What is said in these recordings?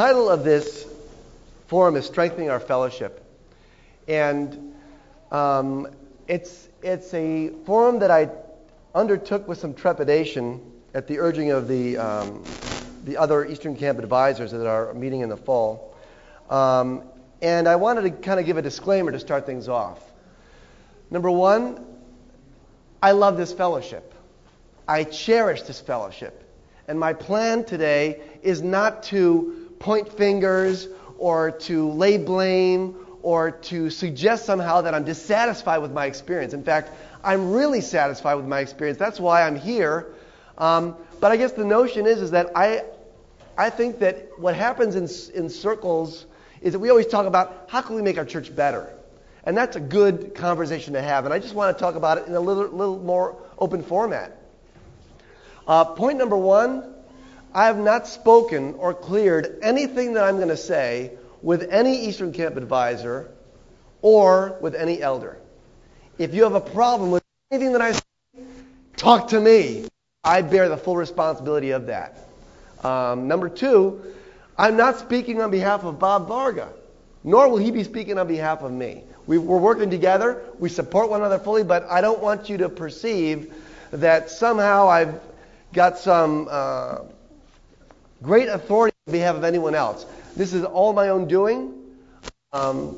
title of this forum is Strengthening Our Fellowship. And it's a forum that I undertook with some trepidation at the urging of the other Eastern Camp advisors at our meeting in the fall. And I wanted to kind of give a disclaimer to start things off. Number one, I love this fellowship. I cherish this fellowship. And my plan today is not to point fingers or to lay blame or to suggest somehow that I'm dissatisfied with my experience. In fact, I'm really satisfied with my experience. That's why I'm here. But I guess the notion is that I think that what happens in circles is that we always talk about how can we make our church better. And that's a good conversation to have. And I just want to talk about it in a little more open format. Point number one, I have not spoken or cleared anything that I'm going to say with any Eastern Camp advisor or with any elder. If you have a problem with anything that I say, talk to me. I bear the full responsibility of that. Number two, I'm not speaking on behalf of Bob Varga, nor will he be speaking on behalf of me. We're working together. We support one another fully, but I don't want you to perceive that somehow I've got some great authority on behalf of anyone else. This is all my own doing, and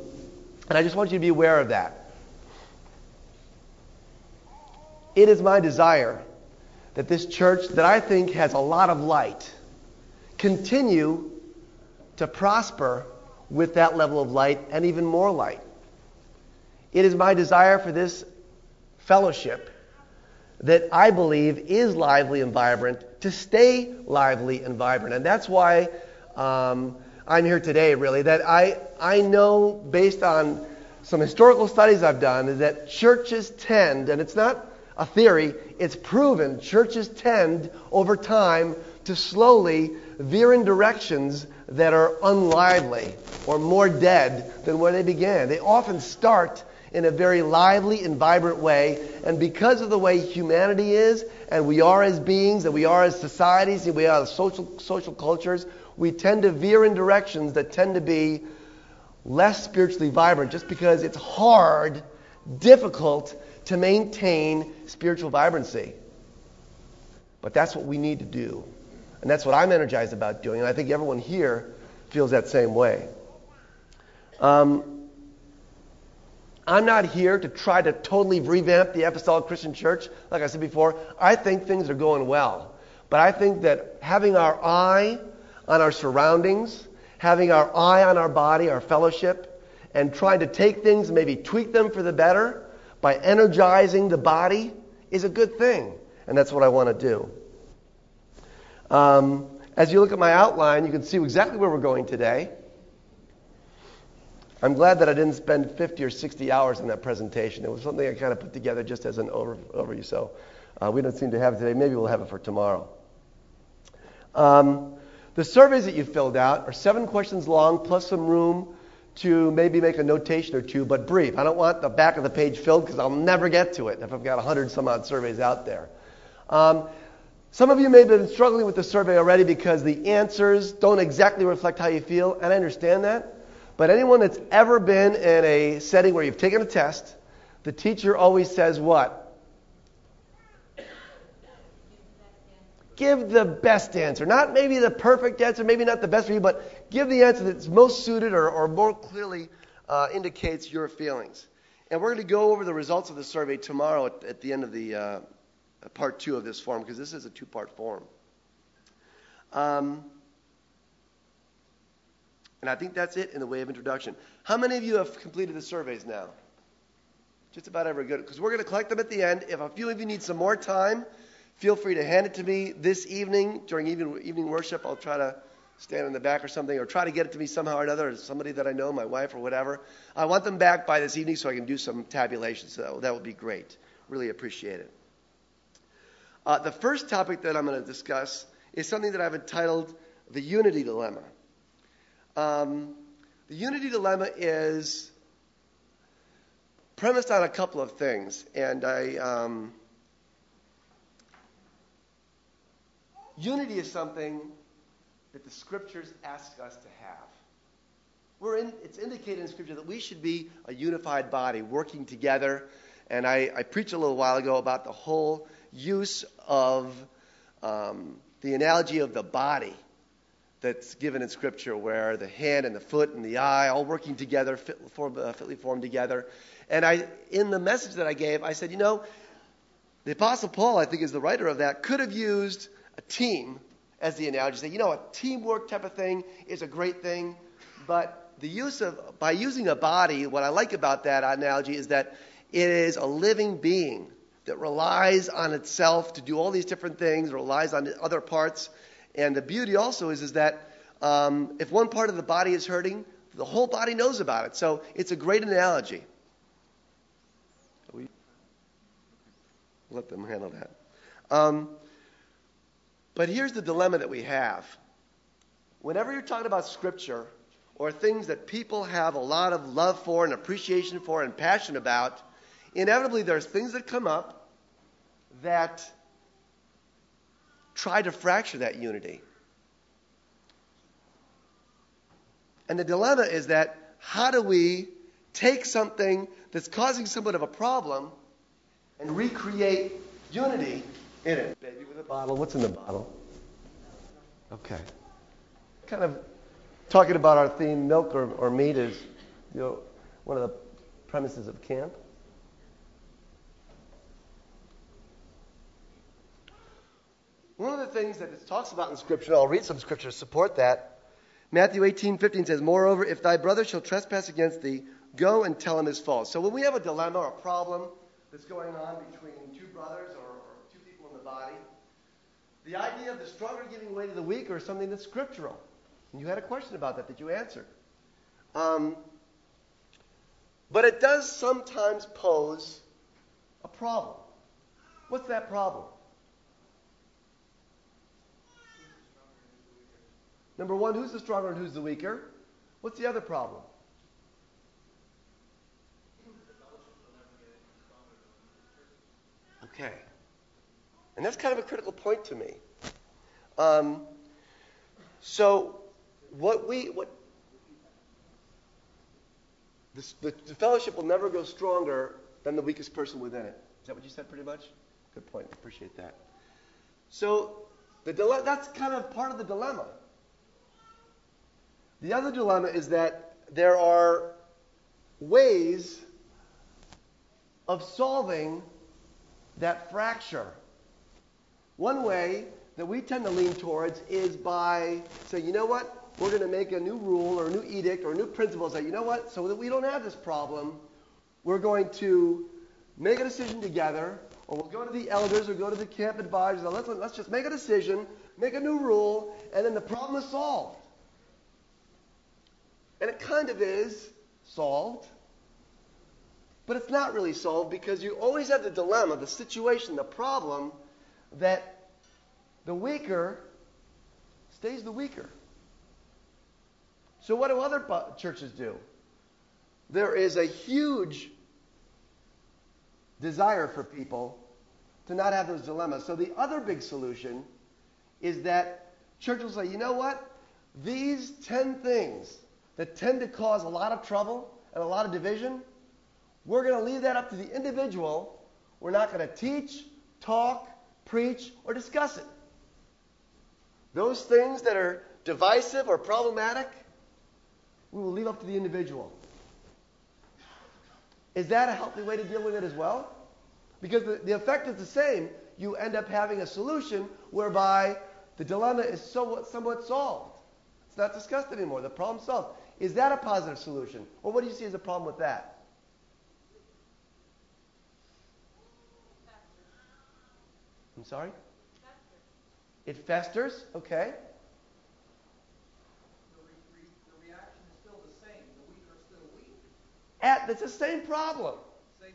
I just want you to be aware of that. It is my desire that this church, that I think has a lot of light, continue to prosper with that level of light and even more light. It is my desire for this fellowship that I believe is lively and vibrant to stay lively and vibrant. And that's why I'm here today, really. That I know, based on some historical studies I've done, is that churches tend, and it's not a theory, it's proven, churches tend over time to slowly veer in directions that are unlively or more dead than where they began. They often start in a very lively and vibrant way, and because of the way humanity is, and we are as beings, and we are as societies, and we are as social cultures, we tend to veer in directions that tend to be less spiritually vibrant, just because it's hard, difficult to maintain spiritual vibrancy. But that's what we need to do. And that's what I'm energized about doing. And I think everyone here feels that same way. I'm not here to try to totally revamp the Apostolic Christian Church. Like I said before, I think things are going well. But I think that having our eye on our surroundings, having our eye on our body, our fellowship, and trying to take things and maybe tweak them for the better by energizing the body is a good thing. And that's what I want to do. As you look at my outline, you can see exactly where we're going today. I'm glad that I didn't spend 50 or 60 hours on that presentation. It was something I kind of put together just as an overview. So we don't seem to have it today. Maybe we'll have it for tomorrow. The surveys that you filled out are 7 questions long, plus some room to maybe make a notation or two, but brief. I don't want the back of the page filled because I'll never get to it if I've got 100 some odd surveys out there. Some of you may have been struggling with the survey already because the answers don't exactly reflect how you feel, and I understand that. But anyone that's ever been in a setting where you've taken a test, the teacher always says what? Give the best answer. Not maybe the perfect answer, maybe not the best for you, but give the answer that's most suited or more clearly indicates your feelings. And we're going to go over the results of the survey tomorrow at the end of the part 2 of this forum, because this is a 2-part forum. And I think that's it in the way of introduction. How many of you have completed the surveys now? Just about every good, because we're going to collect them at the end. If a few of you need some more time, feel free to hand it to me this evening during evening worship. I'll try to stand in the back or something, or try to get it to me somehow or another, or somebody that I know, my wife or whatever. I want them back by this evening so I can do some tabulation. So that would be great. Really appreciate it. The first topic that I'm going to discuss is something that I've entitled the Unity Dilemma. The unity dilemma is premised on a couple of things, and unity is something that the Scriptures ask us to have. It's indicated in Scripture that we should be a unified body, working together. And I preached a little while ago about the whole use of the analogy of the body that's given in Scripture, where the hand and the foot and the eye all working together, fitly formed together. And in the message that I gave, I said, the Apostle Paul, I think, is the writer of that, could have used a team as the analogy. Say, a teamwork type of thing is a great thing. But by using a body, what I like about that analogy is that it is a living being that relies on itself to do all these different things, relies on other parts. And the beauty also is that if one part of the body is hurting, the whole body knows about it. So it's a great analogy. We let them handle that. But here's the dilemma that we have. Whenever you're talking about Scripture, or things that people have a lot of love for and appreciation for and passion about, inevitably there's things that come up that try to fracture that unity. And the dilemma is that how do we take something that's causing somewhat of a problem and recreate unity in it? Baby with a bottle. What's in the bottle? Okay. Kind of talking about our theme, milk or meat is, one of the premises of camp. One of the things that it talks about in Scripture, and I'll read some Scripture to support that, Matthew 18:15 says, "Moreover, if thy brother shall trespass against thee, go and tell him his fault." So when we have a dilemma or a problem that's going on between two brothers or two people in the body, the idea of the stronger giving way to the weaker is something that's scriptural. And you had a question about that you answered. But it does sometimes pose a problem. What's that problem? Number one, who's the stronger and who's the weaker? What's the other problem? Okay. And that's kind of a critical point to me. The fellowship will never grow stronger than the weakest person within it. Is that what you said, pretty much? Good point. I appreciate that. So that's kind of part of the dilemma. The other dilemma is that there are ways of solving that fracture. One way that we tend to lean towards is by saying, we're going to make a new rule or a new edict or new principles that, so that we don't have this problem, we're going to make a decision together, or we'll go to the elders or go to the camp advisors, and let's just make a decision, make a new rule, and then the problem is solved. And it kind of is solved, but it's not really solved because you always have the dilemma, the situation, the problem that the weaker stays the weaker. So what do other churches do? There is a huge desire for people to not have those dilemmas. So the other big solution is that churches will say, these 10 things that tend to cause a lot of trouble and a lot of division, we're going to leave that up to the individual. We're not going to teach, talk, preach, or discuss it. Those things that are divisive or problematic, we will leave up to the individual. Is that a healthy way to deal with it as well? Because the effect is the same. You end up having a solution whereby the dilemma is somewhat solved. It's not discussed anymore. The problem's solved. Is that a positive solution? Or what do you see as a problem with that? I'm sorry? It festers. It festers? Okay. The reaction is still the same. The weak are still weak. It's the same problem. Same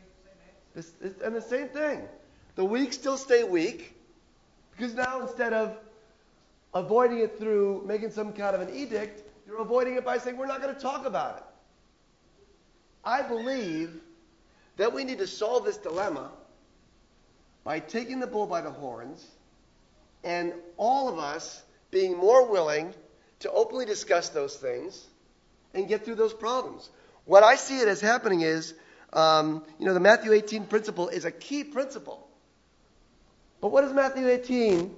answer. And the same thing. The weak still stay weak because now instead of avoiding it through making some kind of an edict, you're avoiding it by saying, we're not going to talk about it. I believe that we need to solve this dilemma by taking the bull by the horns and all of us being more willing to openly discuss those things and get through those problems. What I see it as happening is, the Matthew 18 principle is a key principle. But what does Matthew 18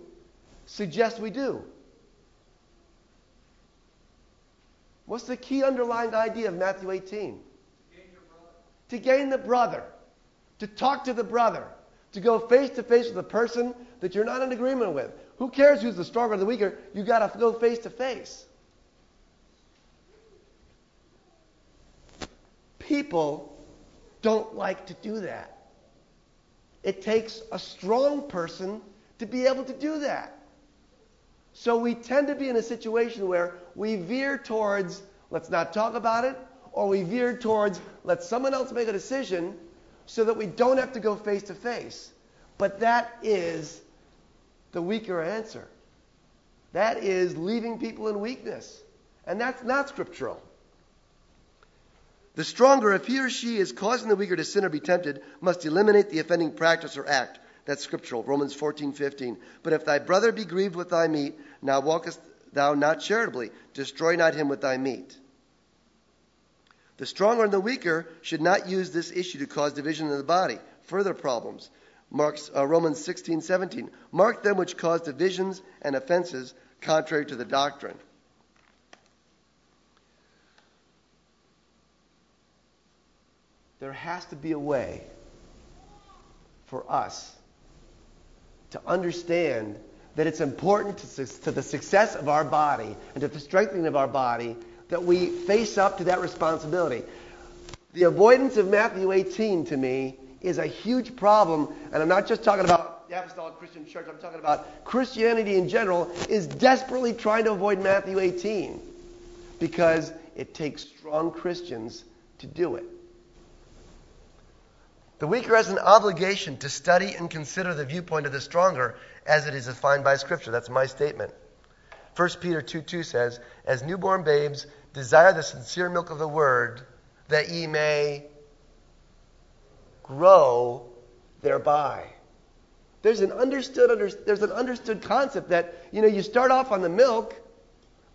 suggest we do? What's the key underlying idea of Matthew 18? To gain the brother. To talk to the brother. To go face to face with the person that you're not in agreement with. Who cares who's the stronger or the weaker? You got to go face to face. People don't like to do that. It takes a strong person to be able to do that. So we tend to be in a situation where we veer towards, let's not talk about it, or we veer towards, let someone else make a decision so that we don't have to go face to face. But that is the weaker answer. That is leaving people in weakness. And that's not scriptural. The stronger, if he or she is causing the weaker to sin or be tempted, must eliminate the offending practice or act. That's scriptural, Romans 14:15. But if thy brother be grieved with thy meat, now walkest thou not charitably. Destroy not him with thy meat. The stronger and the weaker should not use this issue to cause division in the body. Further problems. Romans 16:17. Mark them which cause divisions and offenses contrary to the doctrine. There has to be a way for us to understand that it's important to the success of our body and to the strengthening of our body that we face up to that responsibility. The avoidance of Matthew 18, to me, is a huge problem. And I'm not just talking about the Apostolic Christian Church. I'm talking about Christianity in general is desperately trying to avoid Matthew 18 because it takes strong Christians to do it. The weaker has an obligation to study and consider the viewpoint of the stronger as it is defined by Scripture. That's my statement. First Peter 2:2 says, as newborn babes, desire the sincere milk of the word, that ye may grow thereby. There's an understood concept that, you start off on the milk,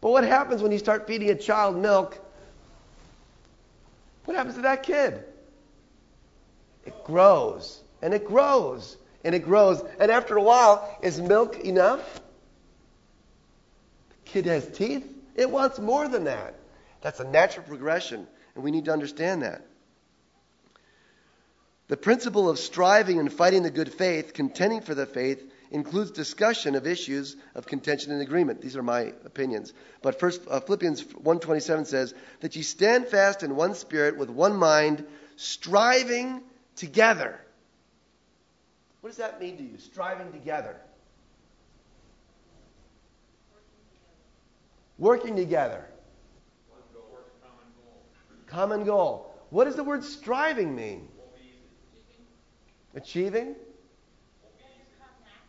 but what happens when you start feeding a child milk? What happens to that kid? It grows, and it grows, and it grows. And after a while, is milk enough? The kid has teeth. It wants more than that. That's a natural progression, and we need to understand that. The principle of striving and fighting the good faith, contending for the faith, includes discussion of issues of contention and agreement. These are my opinions. But first, Philippians 1:27 says, that ye stand fast in one spirit with one mind, striving together. What does that mean to you? Striving together. Working together. Common goal. What does the word striving mean? Achieving?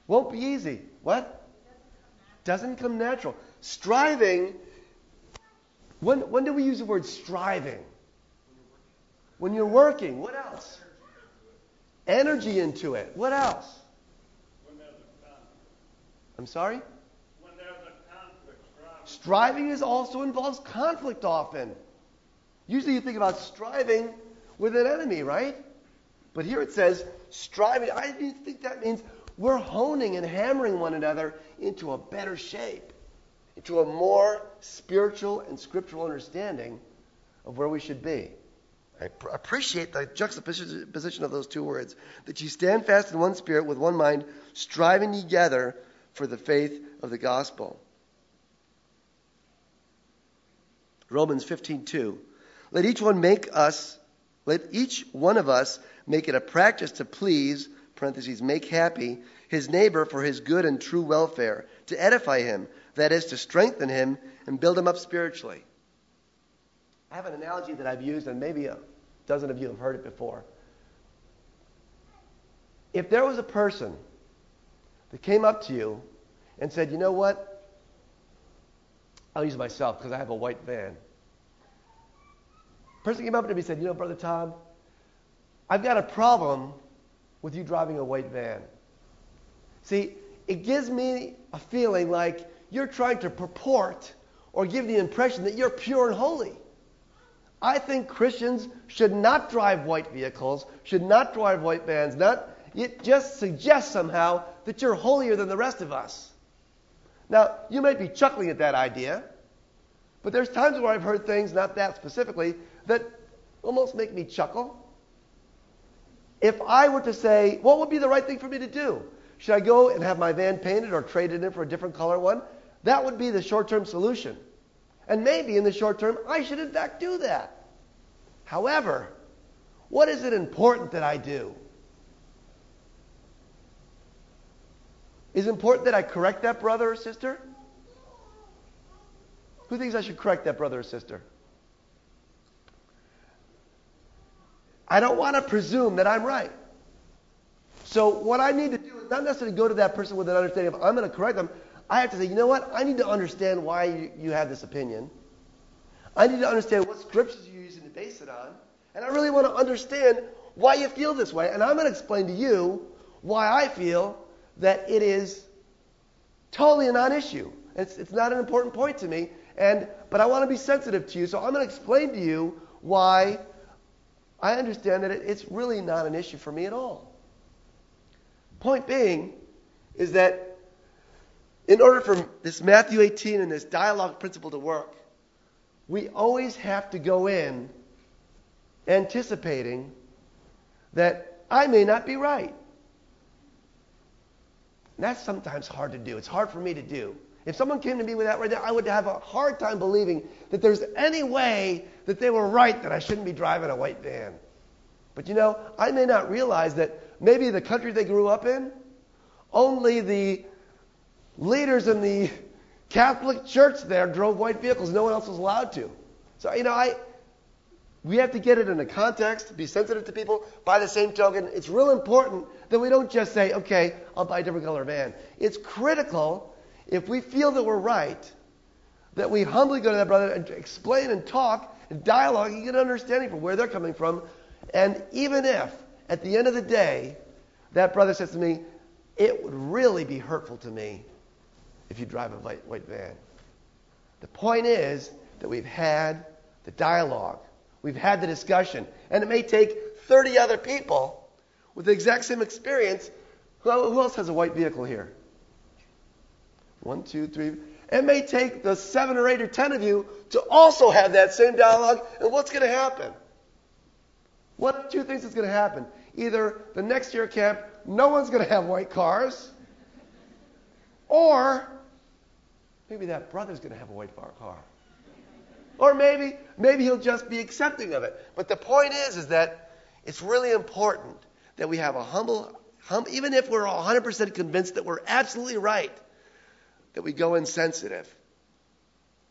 Won't be easy. What? Doesn't come natural. Striving. When do we use the word striving? When you're working. What else? Energy into it. What else? When there's a conflict. I'm sorry? When there's a conflict. Striving is also involves conflict often. Usually you think about striving with an enemy, right? But here it says striving. I think that means we're honing and hammering one another into a better shape, into a more spiritual and scriptural understanding of where we should be. I appreciate the juxtaposition of those two words, that ye stand fast in one spirit with one mind, striving together for the faith of the gospel. Romans 15:2. Let each one of us make it a practice to please, parentheses, make happy, his neighbor for his good and true welfare, to edify him, that is, to strengthen him and build him up spiritually. I have an analogy that I've used, and maybe a dozen of you have heard it before. If there was a person that came up to you and said, you know what? I'll use myself because I have a white van. Person came up to me and said, Brother Tom, I've got a problem with you driving a white van. See, it gives me a feeling like you're trying to purport or give the impression that you're pure and holy. I think Christians should not drive white vehicles, should not drive white vans. It just suggests somehow that you're holier than the rest of us. Now, you might be chuckling at that idea, but there's times where I've heard things, not that specifically, that almost make me chuckle. If I were to say, what would be the right thing for me to do? Should I go and have my van painted or trade it in for a different color one? That would be the short-term solution. And maybe in the short term, I should in fact do that. However, what is it important that I do? Is it important that I correct that brother or sister? Who thinks I should correct that brother or sister? I don't want to presume that I'm right. So what I need to do is not necessarily go to that person with an understanding of I'm going to correct them. I have to say, you know what? I need to understand why you have this opinion. I need to understand what scriptures you're using to base it on. And I really want to understand why you feel this way. And I'm going to explain to you why I feel that it is totally a non-issue. It's not an important point to me. But I want to be sensitive to you. So I'm going to explain to you why I understand that it's really not an issue for me at all. Point being is that in order for this Matthew 18 and this dialogue principle to work, we always have to go in anticipating that I may not be right. And that's sometimes hard to do. It's hard for me to do. If someone came to me with that right now, I would have a hard time believing that there's any way that they were right that I shouldn't be driving a white van. But I may not realize that maybe the country they grew up in, only the leaders in the Catholic Church there drove white vehicles. No one else was allowed to. So, we have to get it in a context, be sensitive to people. By the same token, it's real important that we don't just say, okay, I'll buy a different color van. It's critical, if we feel that we're right, that we humbly go to that brother and explain and talk and dialogue and get an understanding for where they're coming from. And even if, at the end of the day, that brother says to me, it would really be hurtful to me if you drive a white van. The point is that we've had the dialogue. We've had the discussion. And it may take 30 other people with the exact same experience. Who else has a white vehicle here? 1, 2, 3. It may take the 7 or 8 or 10 of you to also have that same dialogue. And what's going to happen? One of two things is going to happen. Either the next year camp, no one's going to have white cars. Or maybe that brother's going to have a white car. Or maybe he'll just be accepting of it. But the point is that it's really important that we have a humble, even if we're 100% convinced that we're absolutely right, that we go insensitive.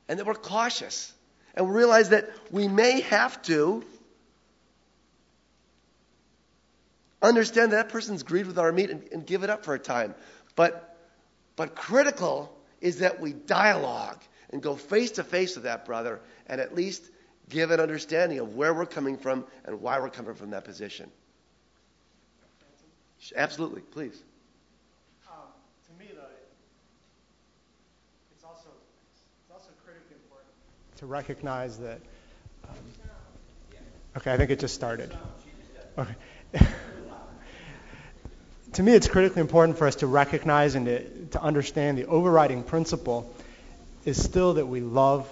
And that we're cautious. And we realize that we may have to understand that person's greed with our meat and give it up for a time. But critical is that we dialogue and go face-to-face with that brother and at least give an understanding of where we're coming from and why we're coming from that position. Absolutely, please. To me, though, it's also critically important to recognize that... Okay, I think it just started. Okay. To me, it's critically important for us to recognize and to understand the overriding principle is still that we love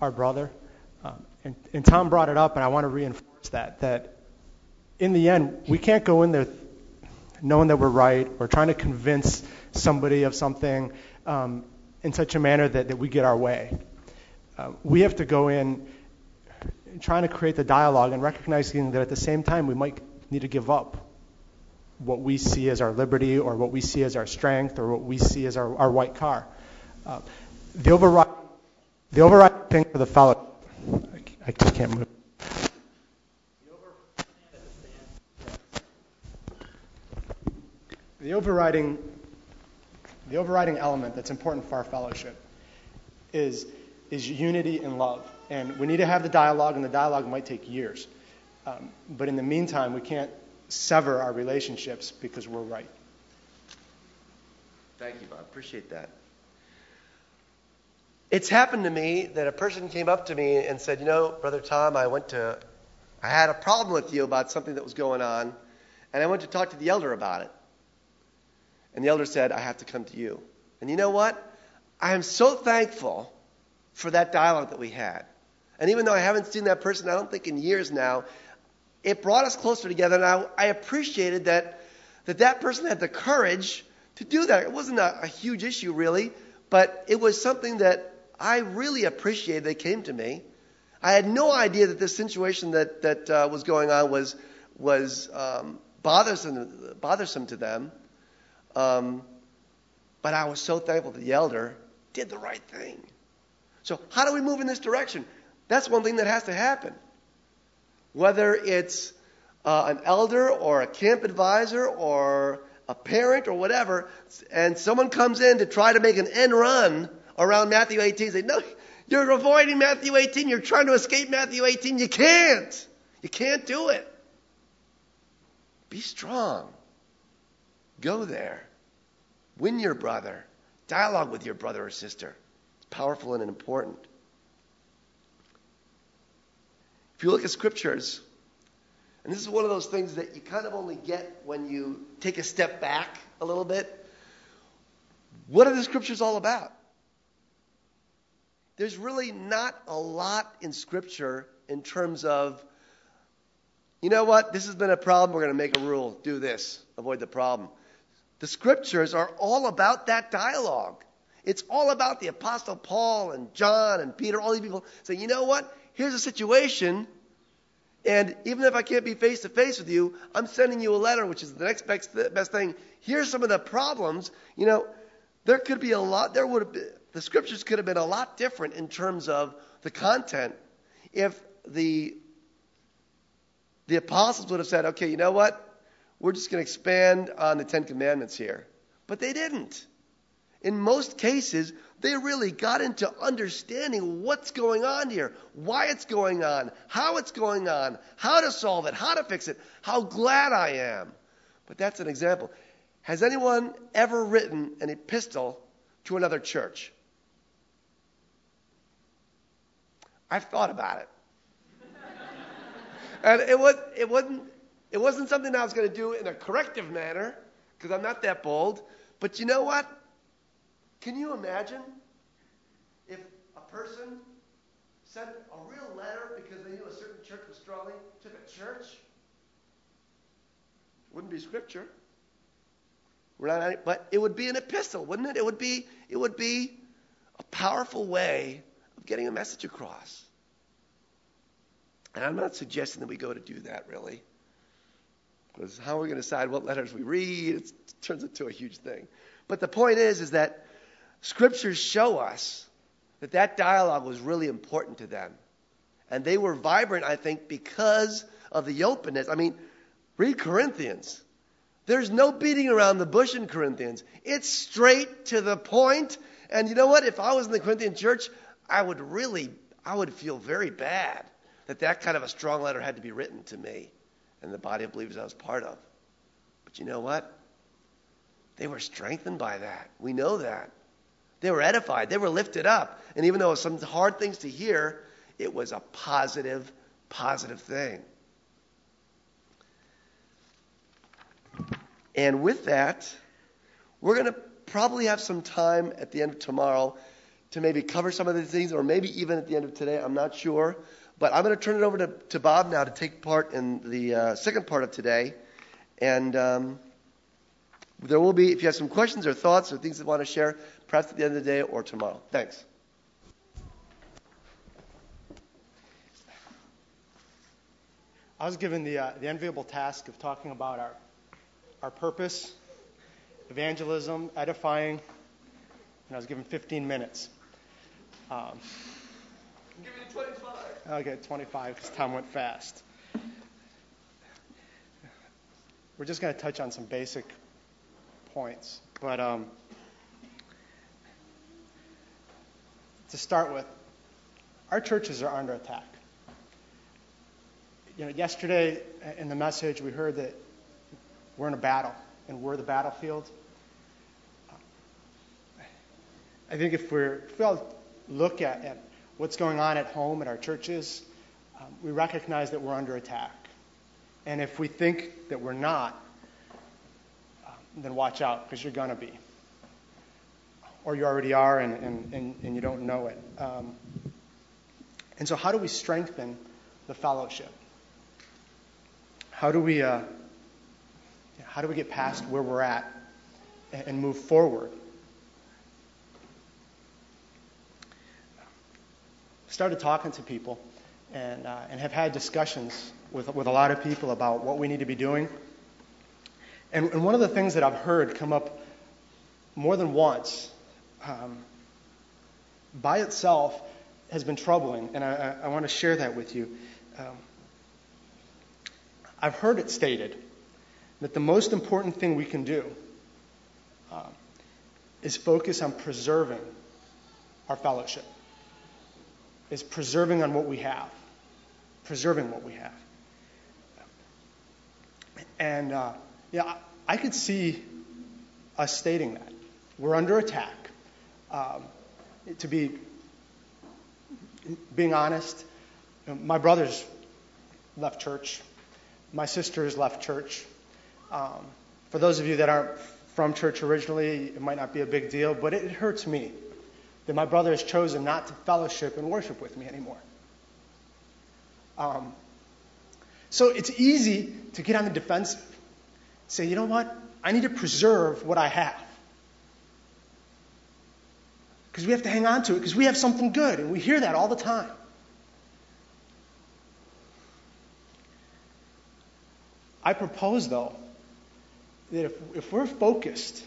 our brother. And Tom brought it up, and I want to reinforce that in the end, we can't go in there knowing that we're right or trying to convince somebody of something in such a manner that we get our way. We have to go in trying to create the dialogue and recognizing that at the same time, we might need to give up what we see as our liberty or what we see as our strength or what we see as our white car. The overriding thing for the fellow... I just can't move. The overriding element that's important for our fellowship is unity and love. And we need to have the dialogue, and the dialogue might take years. But in the meantime, we can't sever our relationships because we're right. Thank you, Bob. Appreciate that. It's happened to me that a person came up to me and said, you know, Brother Tom, I had a problem with you about something that was going on, and I went to talk to the elder about it. And the elder said, I have to come to you. And you know what? I am so thankful for that dialogue that we had. And even though I haven't seen that person, I don't think in years now, it brought us closer together, and I appreciated that person had the courage to do that. It wasn't a huge issue, really, but it was something that I really appreciated they came to me. I had no idea that this situation that was going on was bothersome to them. But I was so thankful that the elder did the right thing. So how do we move in this direction? That's one thing that has to happen. Whether it's an elder or a camp advisor or a parent or whatever, and someone comes in to try to make an end run around Matthew 18, say, no, you're avoiding Matthew 18. You're trying to escape Matthew 18. You can't. You can't do it. Be strong. Go there. Win your brother. Dialogue with your brother or sister. It's powerful and important. If you look at scriptures, and this is one of those things that you kind of only get when you take a step back a little bit, what are the scriptures all about? There's really not a lot in Scripture in terms of, you know what, this has been a problem, we're going to make a rule, do this, avoid the problem. The Scriptures are all about that dialogue. It's all about the Apostle Paul and John and Peter, all these people saying, you know what, here's a situation, and even if I can't be face-to-face with you, I'm sending you a letter, which is the next best thing. Here's some of the problems. You know, there could be a lot, there would have been, the scriptures could have been a lot different in terms of the content if the apostles would have said, okay, you know what? We're just going to expand on the Ten Commandments here. But they didn't. In most cases, they really got into understanding what's going on here, why it's going on, how to solve it, how to fix it, how glad I am. But that's an example. Has anyone ever written an epistle to another church? I've thought about it. And it wasn't something I was going to do in a corrective manner, because I'm not that bold. But you know what? Can you imagine if a person sent a real letter because they knew a certain church was struggling to the church? It wouldn't be scripture. But it would be an epistle, wouldn't it? It would be a powerful way of getting a message across. And I'm not suggesting that we go to do that, really. Because how are we going to decide what letters we read? It turns into a huge thing. But the point is that scriptures show us that dialogue was really important to them. And they were vibrant, I think, because of the openness. I mean, read Corinthians. There's no beating around the bush in Corinthians. It's straight to the point. And you know what? If I was in the Corinthian church, I would feel very bad that kind of a strong letter had to be written to me and the body of believers I was part of. But you know what? They were strengthened by that. We know that. They were edified. They were lifted up. And even though it was some hard things to hear, it was a positive thing. And with that, we're going to probably have some time at the end of tomorrow to maybe cover some of these things, or maybe even at the end of today. I'm not sure. But I'm going to turn it over to Bob now to take part in the second part of today. And there will be, if you have some questions or thoughts or things you want to share, perhaps at the end of the day or tomorrow. Thanks. I was given the enviable task of talking about our purpose, evangelism, edifying, and I was given 15 minutes. I'm giving you 25. Okay, 25, because time went fast. We're just going to touch on some basic points, but to start with, our churches are under attack. You know, yesterday in the message we heard that we're in a battle, and we're the battlefield. I think if we felt look at what's going on at home, at our churches, we recognize that we're under attack. And if we think that we're not, then watch out, because you're going to be. Or you already are and you don't know it. And so how do we strengthen the fellowship? How do we get past where we're at and move forward? Started talking to people and have had discussions with a lot of people about what we need to be doing. And one of the things that I've heard come up more than once by itself has been troubling, and I want to share that with you. I've heard it stated that the most important thing we can do is focus on preserving our fellowship, is preserving on what we have, preserving what we have. And I could see us stating that. We're under attack. Being honest, my brother's left church. My sister's left church. For those of you that aren't from church originally, it might not be a big deal, but it hurts me that my brother has chosen not to fellowship and worship with me anymore. So it's easy to get on the defensive. Say, you know what? I need to preserve what I have. Because we have to hang on to it, because we have something good, and we hear that all the time. I propose, though, that if we're focused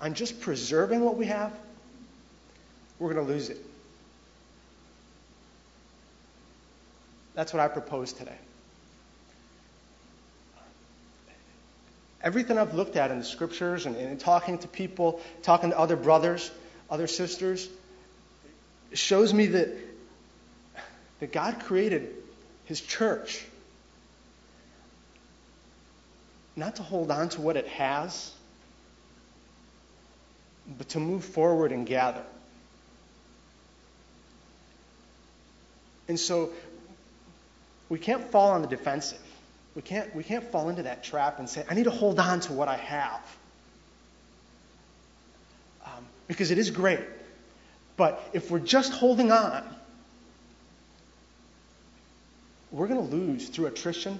on just preserving what we have, we're going to lose it. That's what I propose today. Everything I've looked at in the scriptures and talking to people, talking to other brothers, other sisters, shows me that God created his church not to hold on to what it has, but to move forward and gather. And so we can't fall on the defensive. We can't fall into that trap and say, I need to hold on to what I have. Because it is great. But if we're just holding on, we're going to lose through attrition.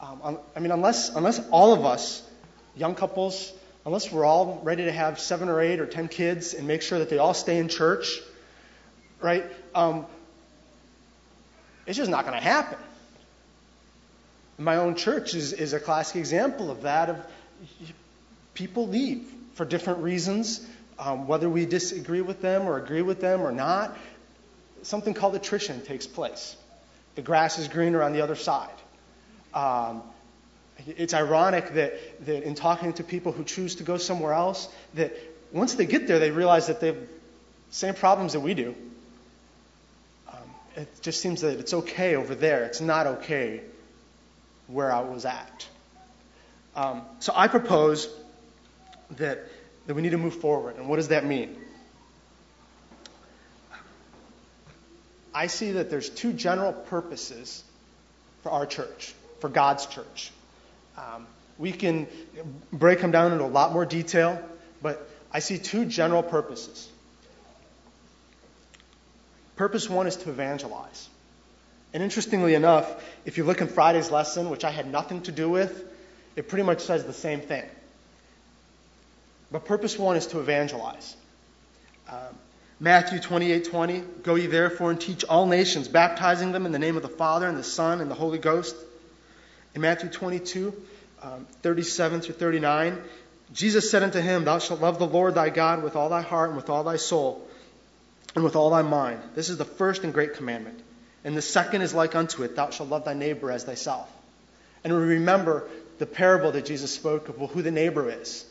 Unless all of us, young couples, unless we're all ready to have 7 or 8 or 10 kids and make sure that they all stay in church, right? It's just not going to happen. My own church is a classic example of that, of people leave for different reasons, whether we disagree with them or agree with them or not. Something called attrition takes place. The grass is greener on the other side. It's ironic that in talking to people who choose to go somewhere else, that once they get there, they realize that they have the same problems that we do. It just seems that it's okay over there. It's not okay where I was at. So I propose that we need to move forward. And what does that mean? I see that there's two general purposes for our church, for God's church. We can break them down into a lot more detail, but I see two general purposes. Purpose one is to evangelize. And interestingly enough, if you look in Friday's lesson, which I had nothing to do with, it pretty much says the same thing. But purpose one is to evangelize. Matthew 28:20, go ye therefore and teach all nations, baptizing them in the name of the Father and the Son and the Holy Ghost. In Matthew 22:37-39, Jesus said unto him, thou shalt love the Lord thy God with all thy heart and with all thy soul and with all thy mind. This is the first and great commandment. And the second is like unto it, thou shalt love thy neighbor as thyself. And we remember the parable that Jesus spoke of, well, who the neighbor is.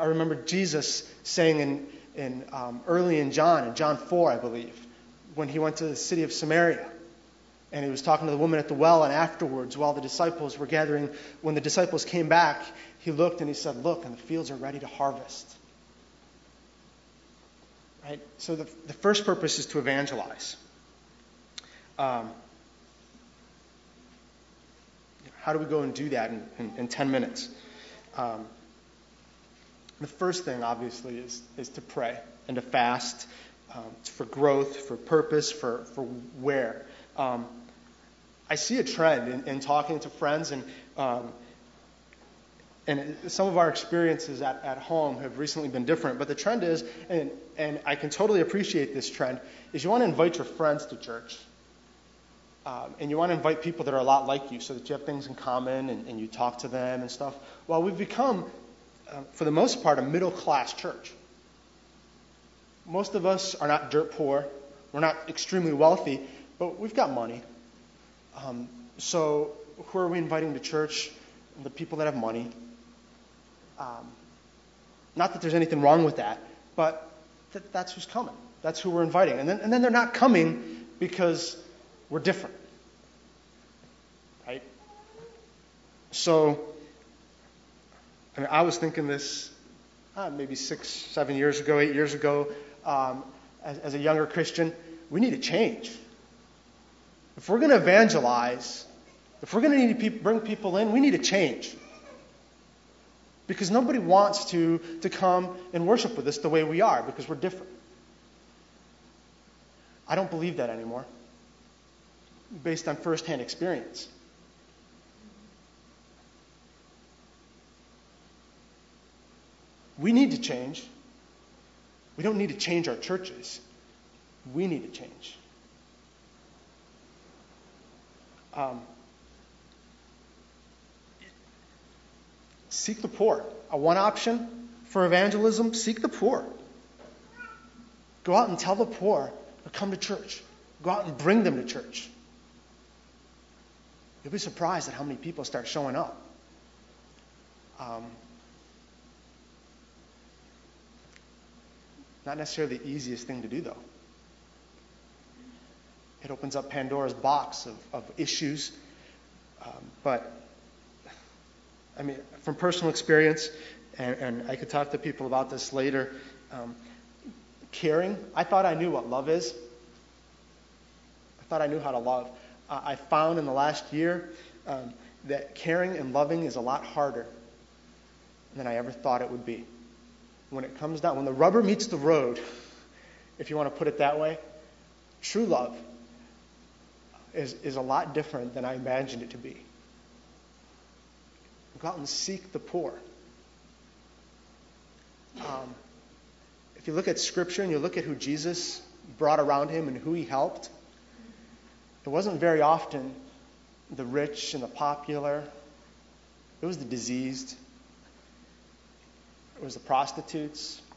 I remember Jesus saying early in John 4, I believe, when he went to the city of Samaria. And he was talking to the woman at the well, and afterwards, while the disciples were gathering, when the disciples came back, He looked and he said, look, and the fields are ready to harvest. Right? So the first purpose is to evangelize. How do we go and do that in 10 minutes? The first thing, obviously, is to pray and to fast for growth, for purpose, for where. I see a trend in talking to friends, and some of our experiences at home have recently been different, but the trend is, and I can totally appreciate this trend, is you want to invite your friends to church. And you want to invite people that are a lot like you so that you have things in common and you talk to them and stuff. Well, we've become, for the most part, a middle-class church. Most of us are not dirt poor. We're not extremely wealthy, but we've got money. So who are we inviting to church? The people that have money. Not that there's anything wrong with that, but that's who's coming. That's who we're inviting. And then they're not coming because we're different, right? So, I was thinking this maybe 8 years ago, as a younger Christian, we need a change. If we're going to evangelize, if we're going to need to bring people in, we need a change. Because nobody wants to come and worship with us the way we are, because we're different. I don't believe that anymore, based on first-hand experience. We need to change. We don't need to change our churches. We need to change. Seek the poor. One option for evangelism, seek the poor. Go out and tell the poor to come to church. Go out and bring them to church. You'll be surprised at how many people start showing up. Not necessarily the easiest thing to do, though. It opens up Pandora's box of issues. But from personal experience, and I could talk to people about this later, caring. I thought I knew what love is. I thought I knew how to love. I found in the last year that caring and loving is a lot harder than I ever thought it would be. When it comes down, when the rubber meets the road, if you want to put it that way, true love is a lot different than I imagined it to be. Go out and seek the poor. If you look at Scripture and you look at who Jesus brought around him and who he helped, it wasn't very often the rich and the popular. It was the diseased. It was the prostitutes. It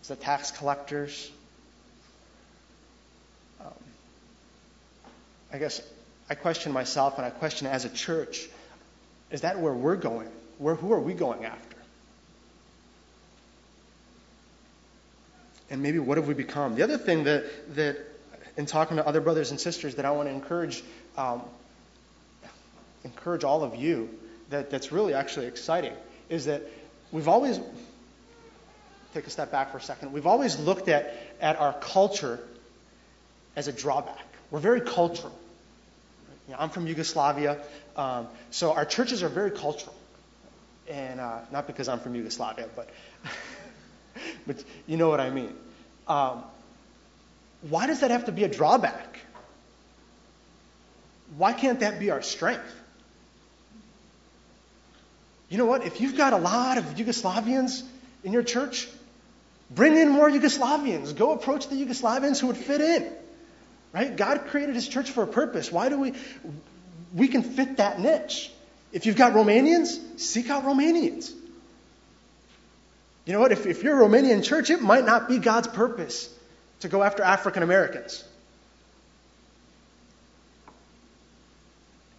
was the tax collectors. I guess I question myself and I question as a church, is that where we're going? Who are we going after? And maybe what have we become? The other thing that in talking to other brothers and sisters that I want to encourage all of you, that's really actually exciting, is that we've always, take a step back for a second, we've always looked at our culture as a drawback. We're very cultural. I'm from Yugoslavia, so our churches are very cultural. And not because I'm from Yugoslavia, but but you know what I mean. Why does that have to be a drawback? Why can't that be our strength? You know what? If you've got a lot of Yugoslavians in your church, bring in more Yugoslavians. Go approach the Yugoslavians who would fit in. Right? God created his church for a purpose. Why do we can fit that niche. If you've got Romanians, seek out Romanians. You know what? If you're a Romanian church, it might not be God's purpose to go after African Americans.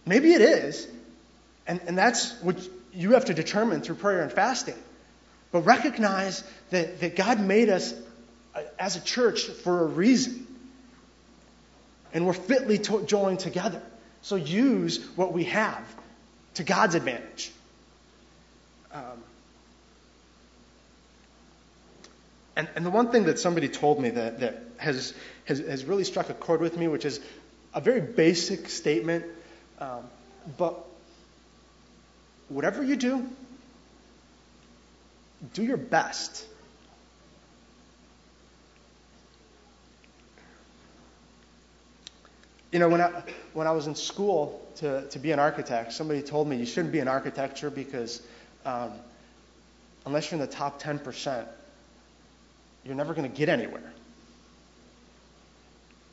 Maybe it is, and that's what you have to determine through prayer and fasting. But recognize that God made us as a church for a reason. And we're fitly joined together. So use what we have to God's advantage. And the one thing that somebody told me that has really struck a chord with me, which is a very basic statement, but whatever you do, do your best. You know, when I was in school to be an architect, somebody told me you shouldn't be in architecture because unless you're in the top 10%, you're never going to get anywhere.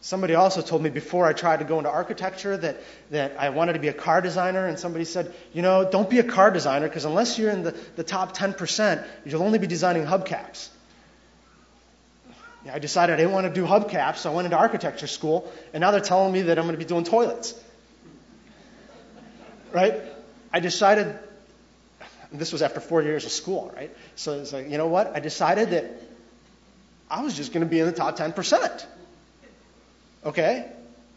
Somebody also told me before I tried to go into architecture that I wanted to be a car designer, and somebody said, you know, don't be a car designer because unless you're in the top 10%, you'll only be designing hubcaps. I decided I didn't want to do hubcaps, so I went into architecture school, and now they're telling me that I'm going to be doing toilets. Right? I decided, this was after 4 years of school, right? So it's like, you know what? I decided that I was just going to be in the top 10%. Okay?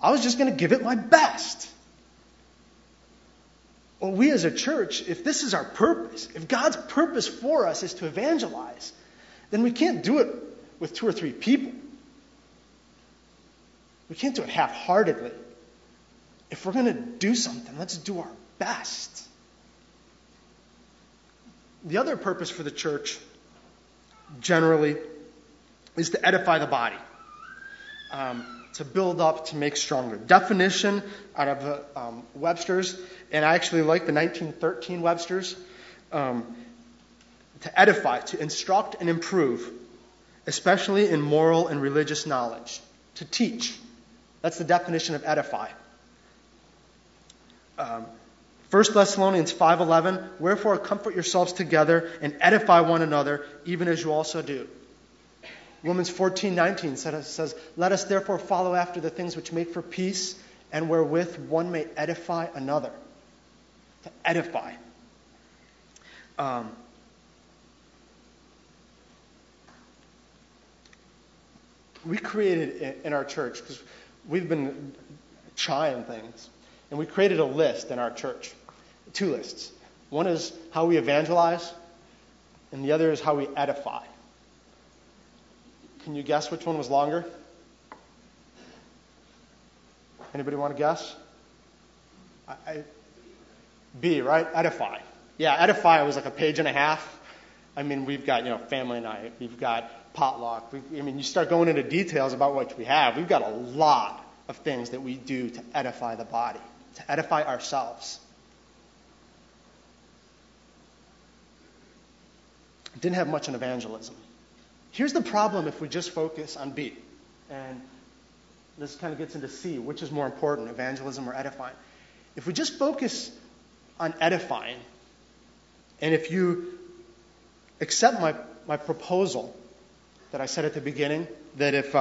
I was just going to give it my best. Well, we as a church, if this is our purpose, if God's purpose for us is to evangelize, then we can't do it with 2 or 3 people. We can't do it half-heartedly. If we're going to do something, let's do our best. The other purpose for the church, generally, is to edify the body, to build up, to make stronger. Definition out of Webster's, and I actually like the 1913 Webster's, to edify, to instruct and improve, especially in moral and religious knowledge, to teach. That's the definition of edify. First Thessalonians 5:11, wherefore comfort yourselves together and edify one another, even as you also do. Romans 14:19 says, let us therefore follow after the things which make for peace, and wherewith one may edify another. To edify. We created in our church, because we've been trying things, and we created a list in our church, 2 lists. One is how we evangelize, and the other is how we edify. Can you guess which one was longer? Anybody want to guess? B, right? Edify. Yeah, edify was like a page and a half. I mean, we've got, family night. We've got potluck. You start going into details about what we have. We've got a lot of things that we do to edify the body, to edify ourselves. Didn't have much in evangelism. Here's the problem if we just focus on B. And this kind of gets into C, which is more important, evangelism or edifying. If we just focus on edifying, and if you accept my proposal that I said at the beginning, that if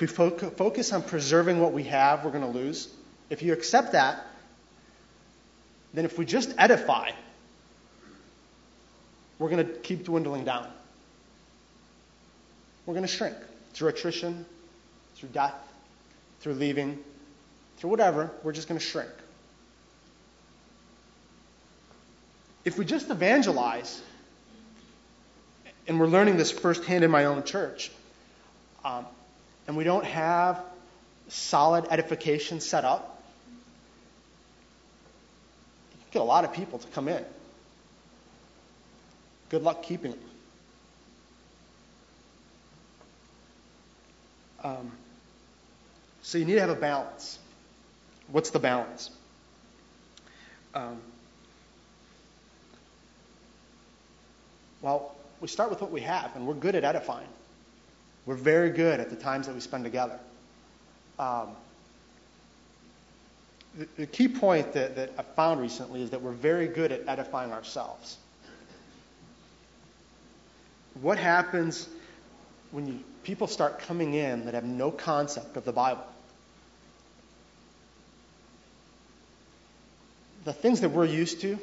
we focus on preserving what we have, we're going to lose. If you accept that, then if we just edify, we're going to keep dwindling down. We're going to shrink through attrition, through death, through leaving, through whatever. We're just going to shrink. If we just evangelize, and we're learning this firsthand in my own church, and we don't have solid edification set up, you can get a lot of people to come in. Good luck keeping them. So you need to have a balance. What's the balance? Well, we start with what we have, and we're good at edifying. We're very good at the times that we spend together. The key point that I found recently is that we're very good at edifying ourselves. What happens when people start coming in that have no concept of the Bible? The things that we're used to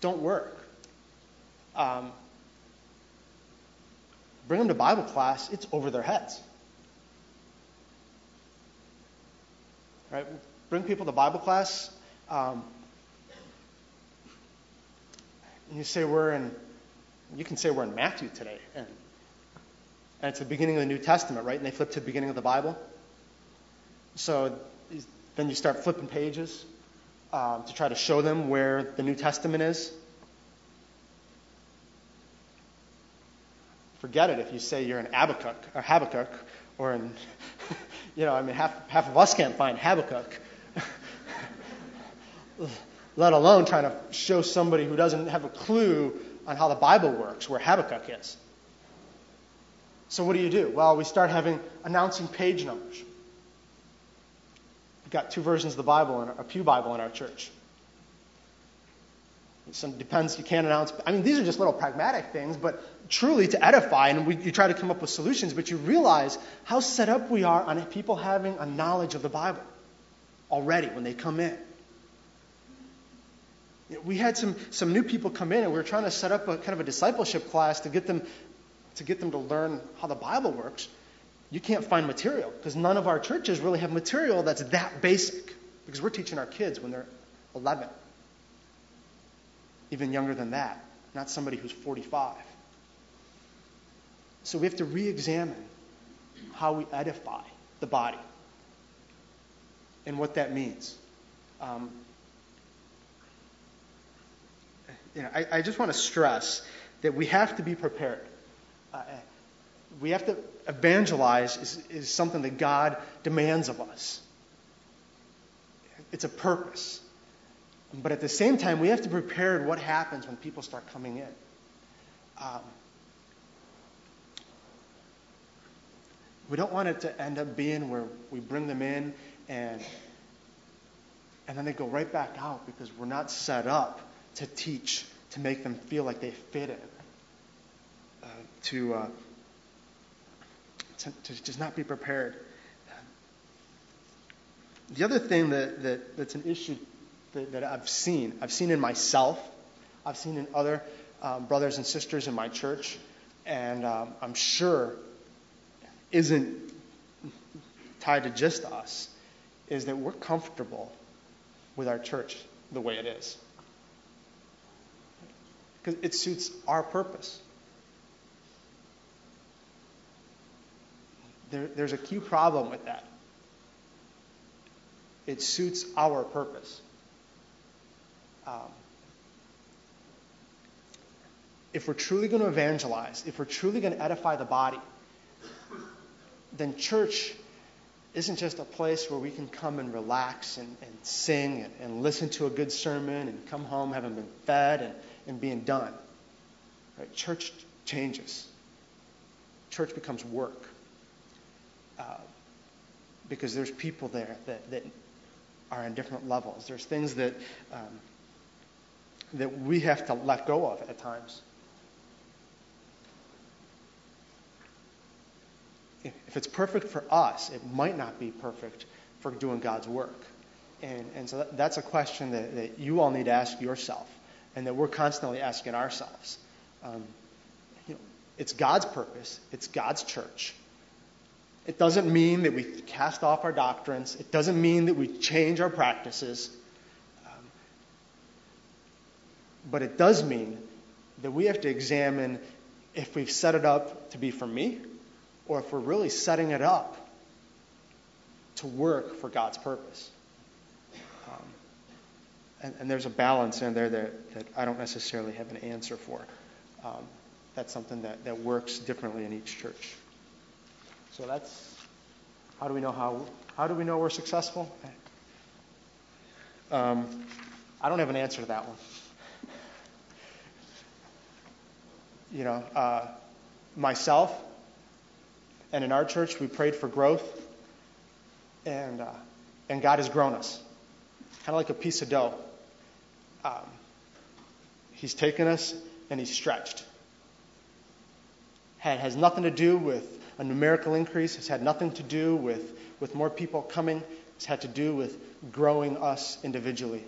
don't work. Bring them to Bible class, it's over their heads. Right? Bring people to Bible class. And you say you can say we're in Matthew today, and it's the beginning of the New Testament, right? And they flip to the beginning of the Bible. So then you start flipping pages to try to show them where the New Testament is. Forget it if you say you're in Habakkuk, or in, half of us can't find Habakkuk, let alone trying to show somebody who doesn't have a clue on how the Bible works where Habakkuk is. So what do? Well, we start announcing page numbers. We've got two versions of the Bible, a pew Bible in our church. Some depends, you can't announce. These are just little pragmatic things, but truly to edify, and you try to come up with solutions, but you realize how set up we are on people having a knowledge of the Bible already when they come in. We had some new people come in, and we were trying to set up a kind of a discipleship class to get them to learn how the Bible works. You can't find material, because none of our churches really have material that's that basic, because we're teaching our kids when they're 11. Even younger than that, not somebody who's 45. So we have to re-examine how we edify the body and what that means. I just want to stress that we have to be prepared. We have to evangelize is something that God demands of us. It's a purpose. But at the same time, we have to prepare what happens when people start coming in. We don't want it to end up being where we bring them in and then they go right back out, because we're not set up to teach, to make them feel like they fit in, to just not be prepared. The other thing that's an issue that I've seen in myself, I've seen in other brothers and sisters in my church, and I'm sure isn't tied to just us, is that we're comfortable with our church the way it is, because it suits our purpose. There's a key problem with that. It suits our purpose. If we're truly going to evangelize, if we're truly going to edify the body, then church isn't just a place where we can come and relax and sing and listen to a good sermon and come home having been fed and being done. Right? Church changes. Church becomes work. Because there's people there that are on different levels. There's things that we have to let go of at times. If it's perfect for us, it might not be perfect for doing God's work. And so that's a question that you all need to ask yourself, and that we're constantly asking ourselves. It's God's purpose. It's God's church. It doesn't mean that we cast off our doctrines. It doesn't mean that we change our practices. But it does mean that we have to examine if we've set it up to be for me, or if we're really setting it up to work for God's purpose. And there's a balance in there that I don't necessarily have an answer for. That's something that works differently in each church. So that's how do we know we're successful? I don't have an answer to that one. Myself and in our church, we prayed for growth, and God has grown us, kind of like a piece of dough. He's taken us and He's stretched. It has nothing to do with a numerical increase. It's had nothing to do with more people coming. It's had to do with growing us individually,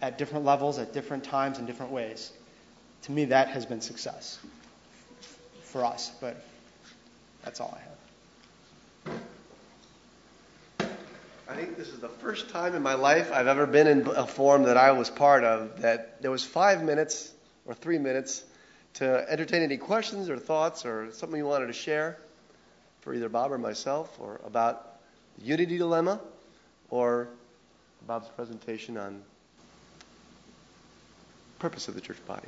at different levels, at different times, in different ways. To me, that has been success for us, but that's all I have. I think this is the first time in my life I've ever been in a forum that I was part of that there was 5 minutes or 3 minutes to entertain any questions or thoughts or something you wanted to share for either Bob or myself or about the unity dilemma or Bob's presentation on purpose of the church body.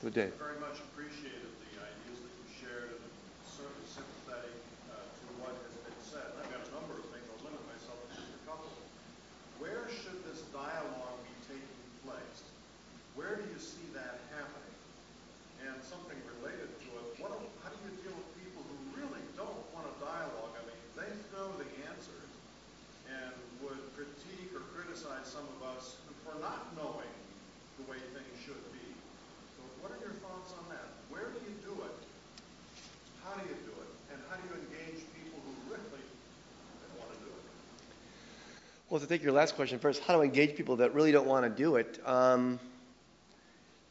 So Dave. I very much appreciated the ideas that you shared and certainly sympathetic to what has been said. I've got a number of things. I'll limit myself to just a couple. Where should this dialogue be taking place? Where do you see that happening? And something related to it, how do you deal with people who really don't want a dialogue? I mean, they know the answers and would critique or criticize some of us for not knowing the way things should be. So what are your thoughts on that? Where do you do it? How do you do it? And how do you engage people who really don't want to do it? Well, to take your last question first, how do I engage people that really don't want to do it?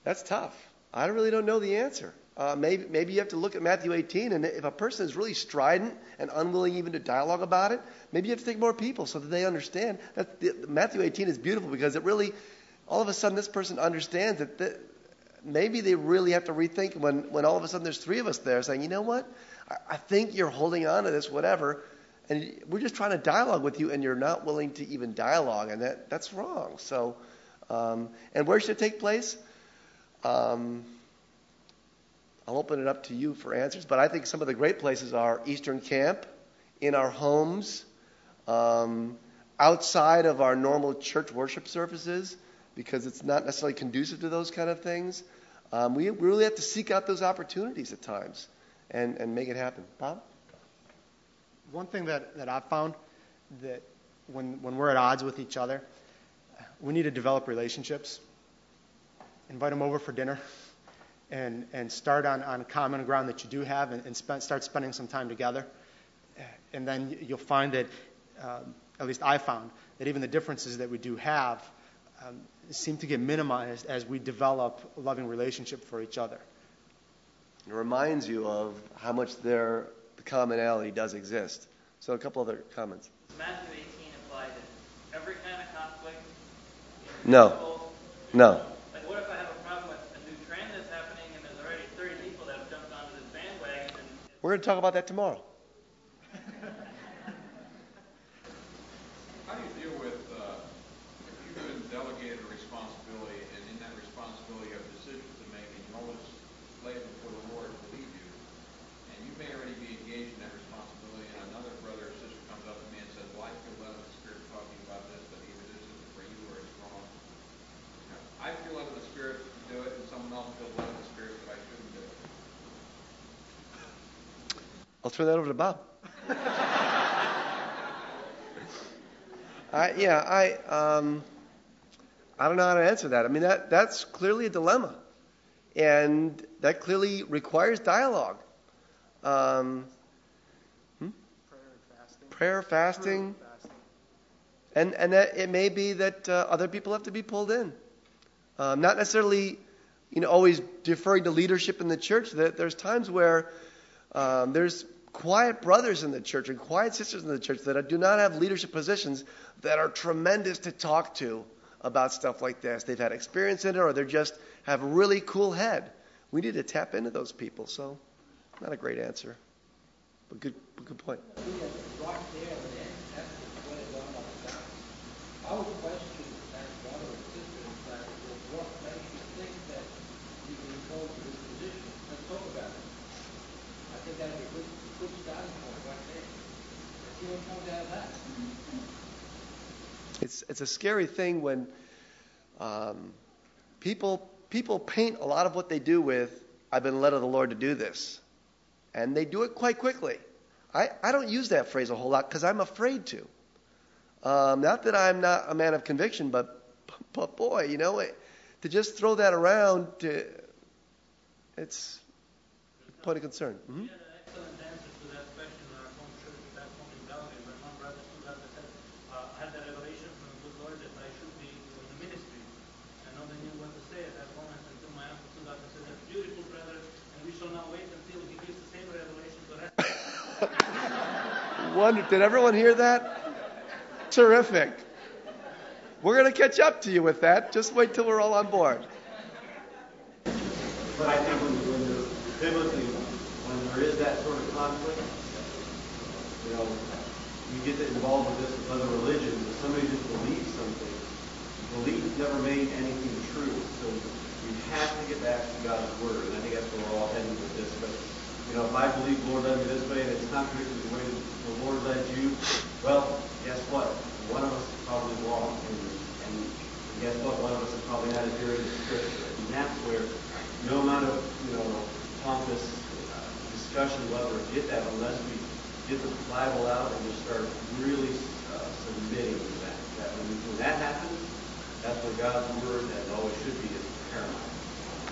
That's tough. I really don't know the answer. Maybe you have to look at Matthew 18, and if a person is really strident and unwilling even to dialogue about it, maybe you have to take more people so that they understand. Matthew 18 is beautiful because it really, all of a sudden this person understands that maybe they really have to rethink when all of a sudden there's three of us there saying, you know what, I think you're holding on to this whatever, and we're just trying to dialogue with you, and you're not willing to even dialogue, and that's wrong. So, and where should it take place? I'll open it up to you for answers, but I think some of the great places are Eastern Camp, in our homes, outside of our normal church worship services, because it's not necessarily conducive to those kind of things. We really have to seek out those opportunities at times and make it happen. Bob? One thing that I've found that when we're at odds with each other, we need to develop relationships. Invite them over for dinner and start on common ground that you do have and start spending some time together. And then you'll find that, at least I found, that even the differences that we do have seem to get minimized as we develop a loving relationship for each other. It reminds you of how much the commonality does exist. So a couple other comments. Does Matthew 18 apply to every kind of conflict? No. We're going to talk about that tomorrow. How do you deal with if you've been delegated a responsibility, and in that responsibility you have decisions to make, and you always lay it before the Lord to lead you, and you may already be engaged in that responsibility, and another brother or sister comes up to me and says, well, I feel led in the Spirit talking about this, but either this isn't for you or it's wrong. You know, I feel led in the Spirit to do it, and someone else feels led in the Spirit that I shouldn't do it. I'll turn that over to Bob. I don't know how to answer that. I mean, that's clearly a dilemma, and that clearly requires dialogue. Prayer, fasting. And that it may be that other people have to be pulled in, not necessarily, always deferring to leadership in the church. That there's times where there's quiet brothers in the church and quiet sisters in the church that do not have leadership positions that are tremendous to talk to about stuff like this. They've had experience in it, or they just have a really cool head. We need to tap into those people. So, not a great answer, but good point. I would question that brother and sister in fact, what makes you think that you can go to this position? Let's talk about it. I think that'd be a good starting point right there. Let's see what comes out of that. It's a scary thing when people paint a lot of what they do with, I've been led of the Lord to do this. And they do it quite quickly. I don't use that phrase a whole lot because I'm afraid to. Not that I'm not a man of conviction, but boy, to just throw that around, it's point of concern. Mm-hmm. We had an excellent answer to that question in our home church back home in Calgary, where one brother stood up and said, I had the revelation from the good Lord that I should be in the ministry. And nobody knew what to say at that moment until my uncle stood up and said, that's beautiful, brother, and we shall not wait until he gives the same revelation to us. Wonderful. Did everyone hear that? Terrific. We're going to catch up to you with that. Just wait till we're all on board. But I think when there is that sort of conflict, you know, you get involved with this with other religions. If somebody just believes something, belief never made anything true. So you have to get back to God's word, and I think that's where we're all heading with this. But you know, if I believe the Lord led me this way, and it's contradicted the way the Lord led you, well, guess what? One of us is probably wrong, and guess what? One of us is probably not adhering to Scripture, and that's where no amount of pompous discussion will ever get that unless we get the Bible out and just start really submitting to that. When that happens, that's where God's word and always should be is paramount.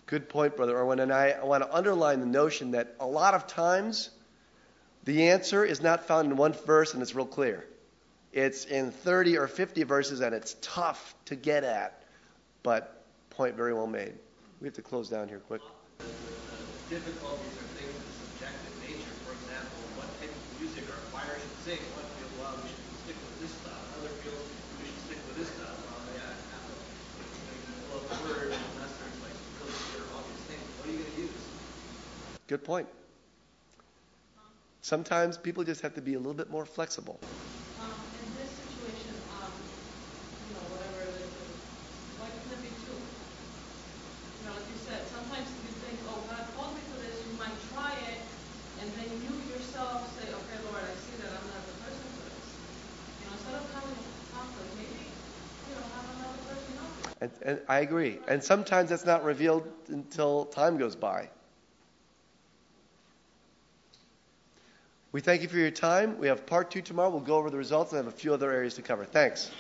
Good point, Brother Irwin. And I want to underline the notion that a lot of times the answer is not found in one verse and it's real clear. It's in 30 or 50 verses and it's tough to get at. But point very well made. We have to close down here quick. The difficulties are things of subjective nature. For example, what type of music our choir should sing. One feels, well, we should stick with this style. Another feels, we should stick with this style. Good point. Sometimes people just have to be a little bit more flexible. In this situation, whatever it is, why can it be two? Like you said, sometimes you think, oh, God called me for this, you might try it, and then you yourself say, okay, Lord, I see that I'm not the person for this. Instead of coming to conflict, maybe, have another person help you. And I agree. And sometimes that's not revealed until time goes by. We thank you for your time. We have part 2 tomorrow. We'll go over the results and have a few other areas to cover. Thanks.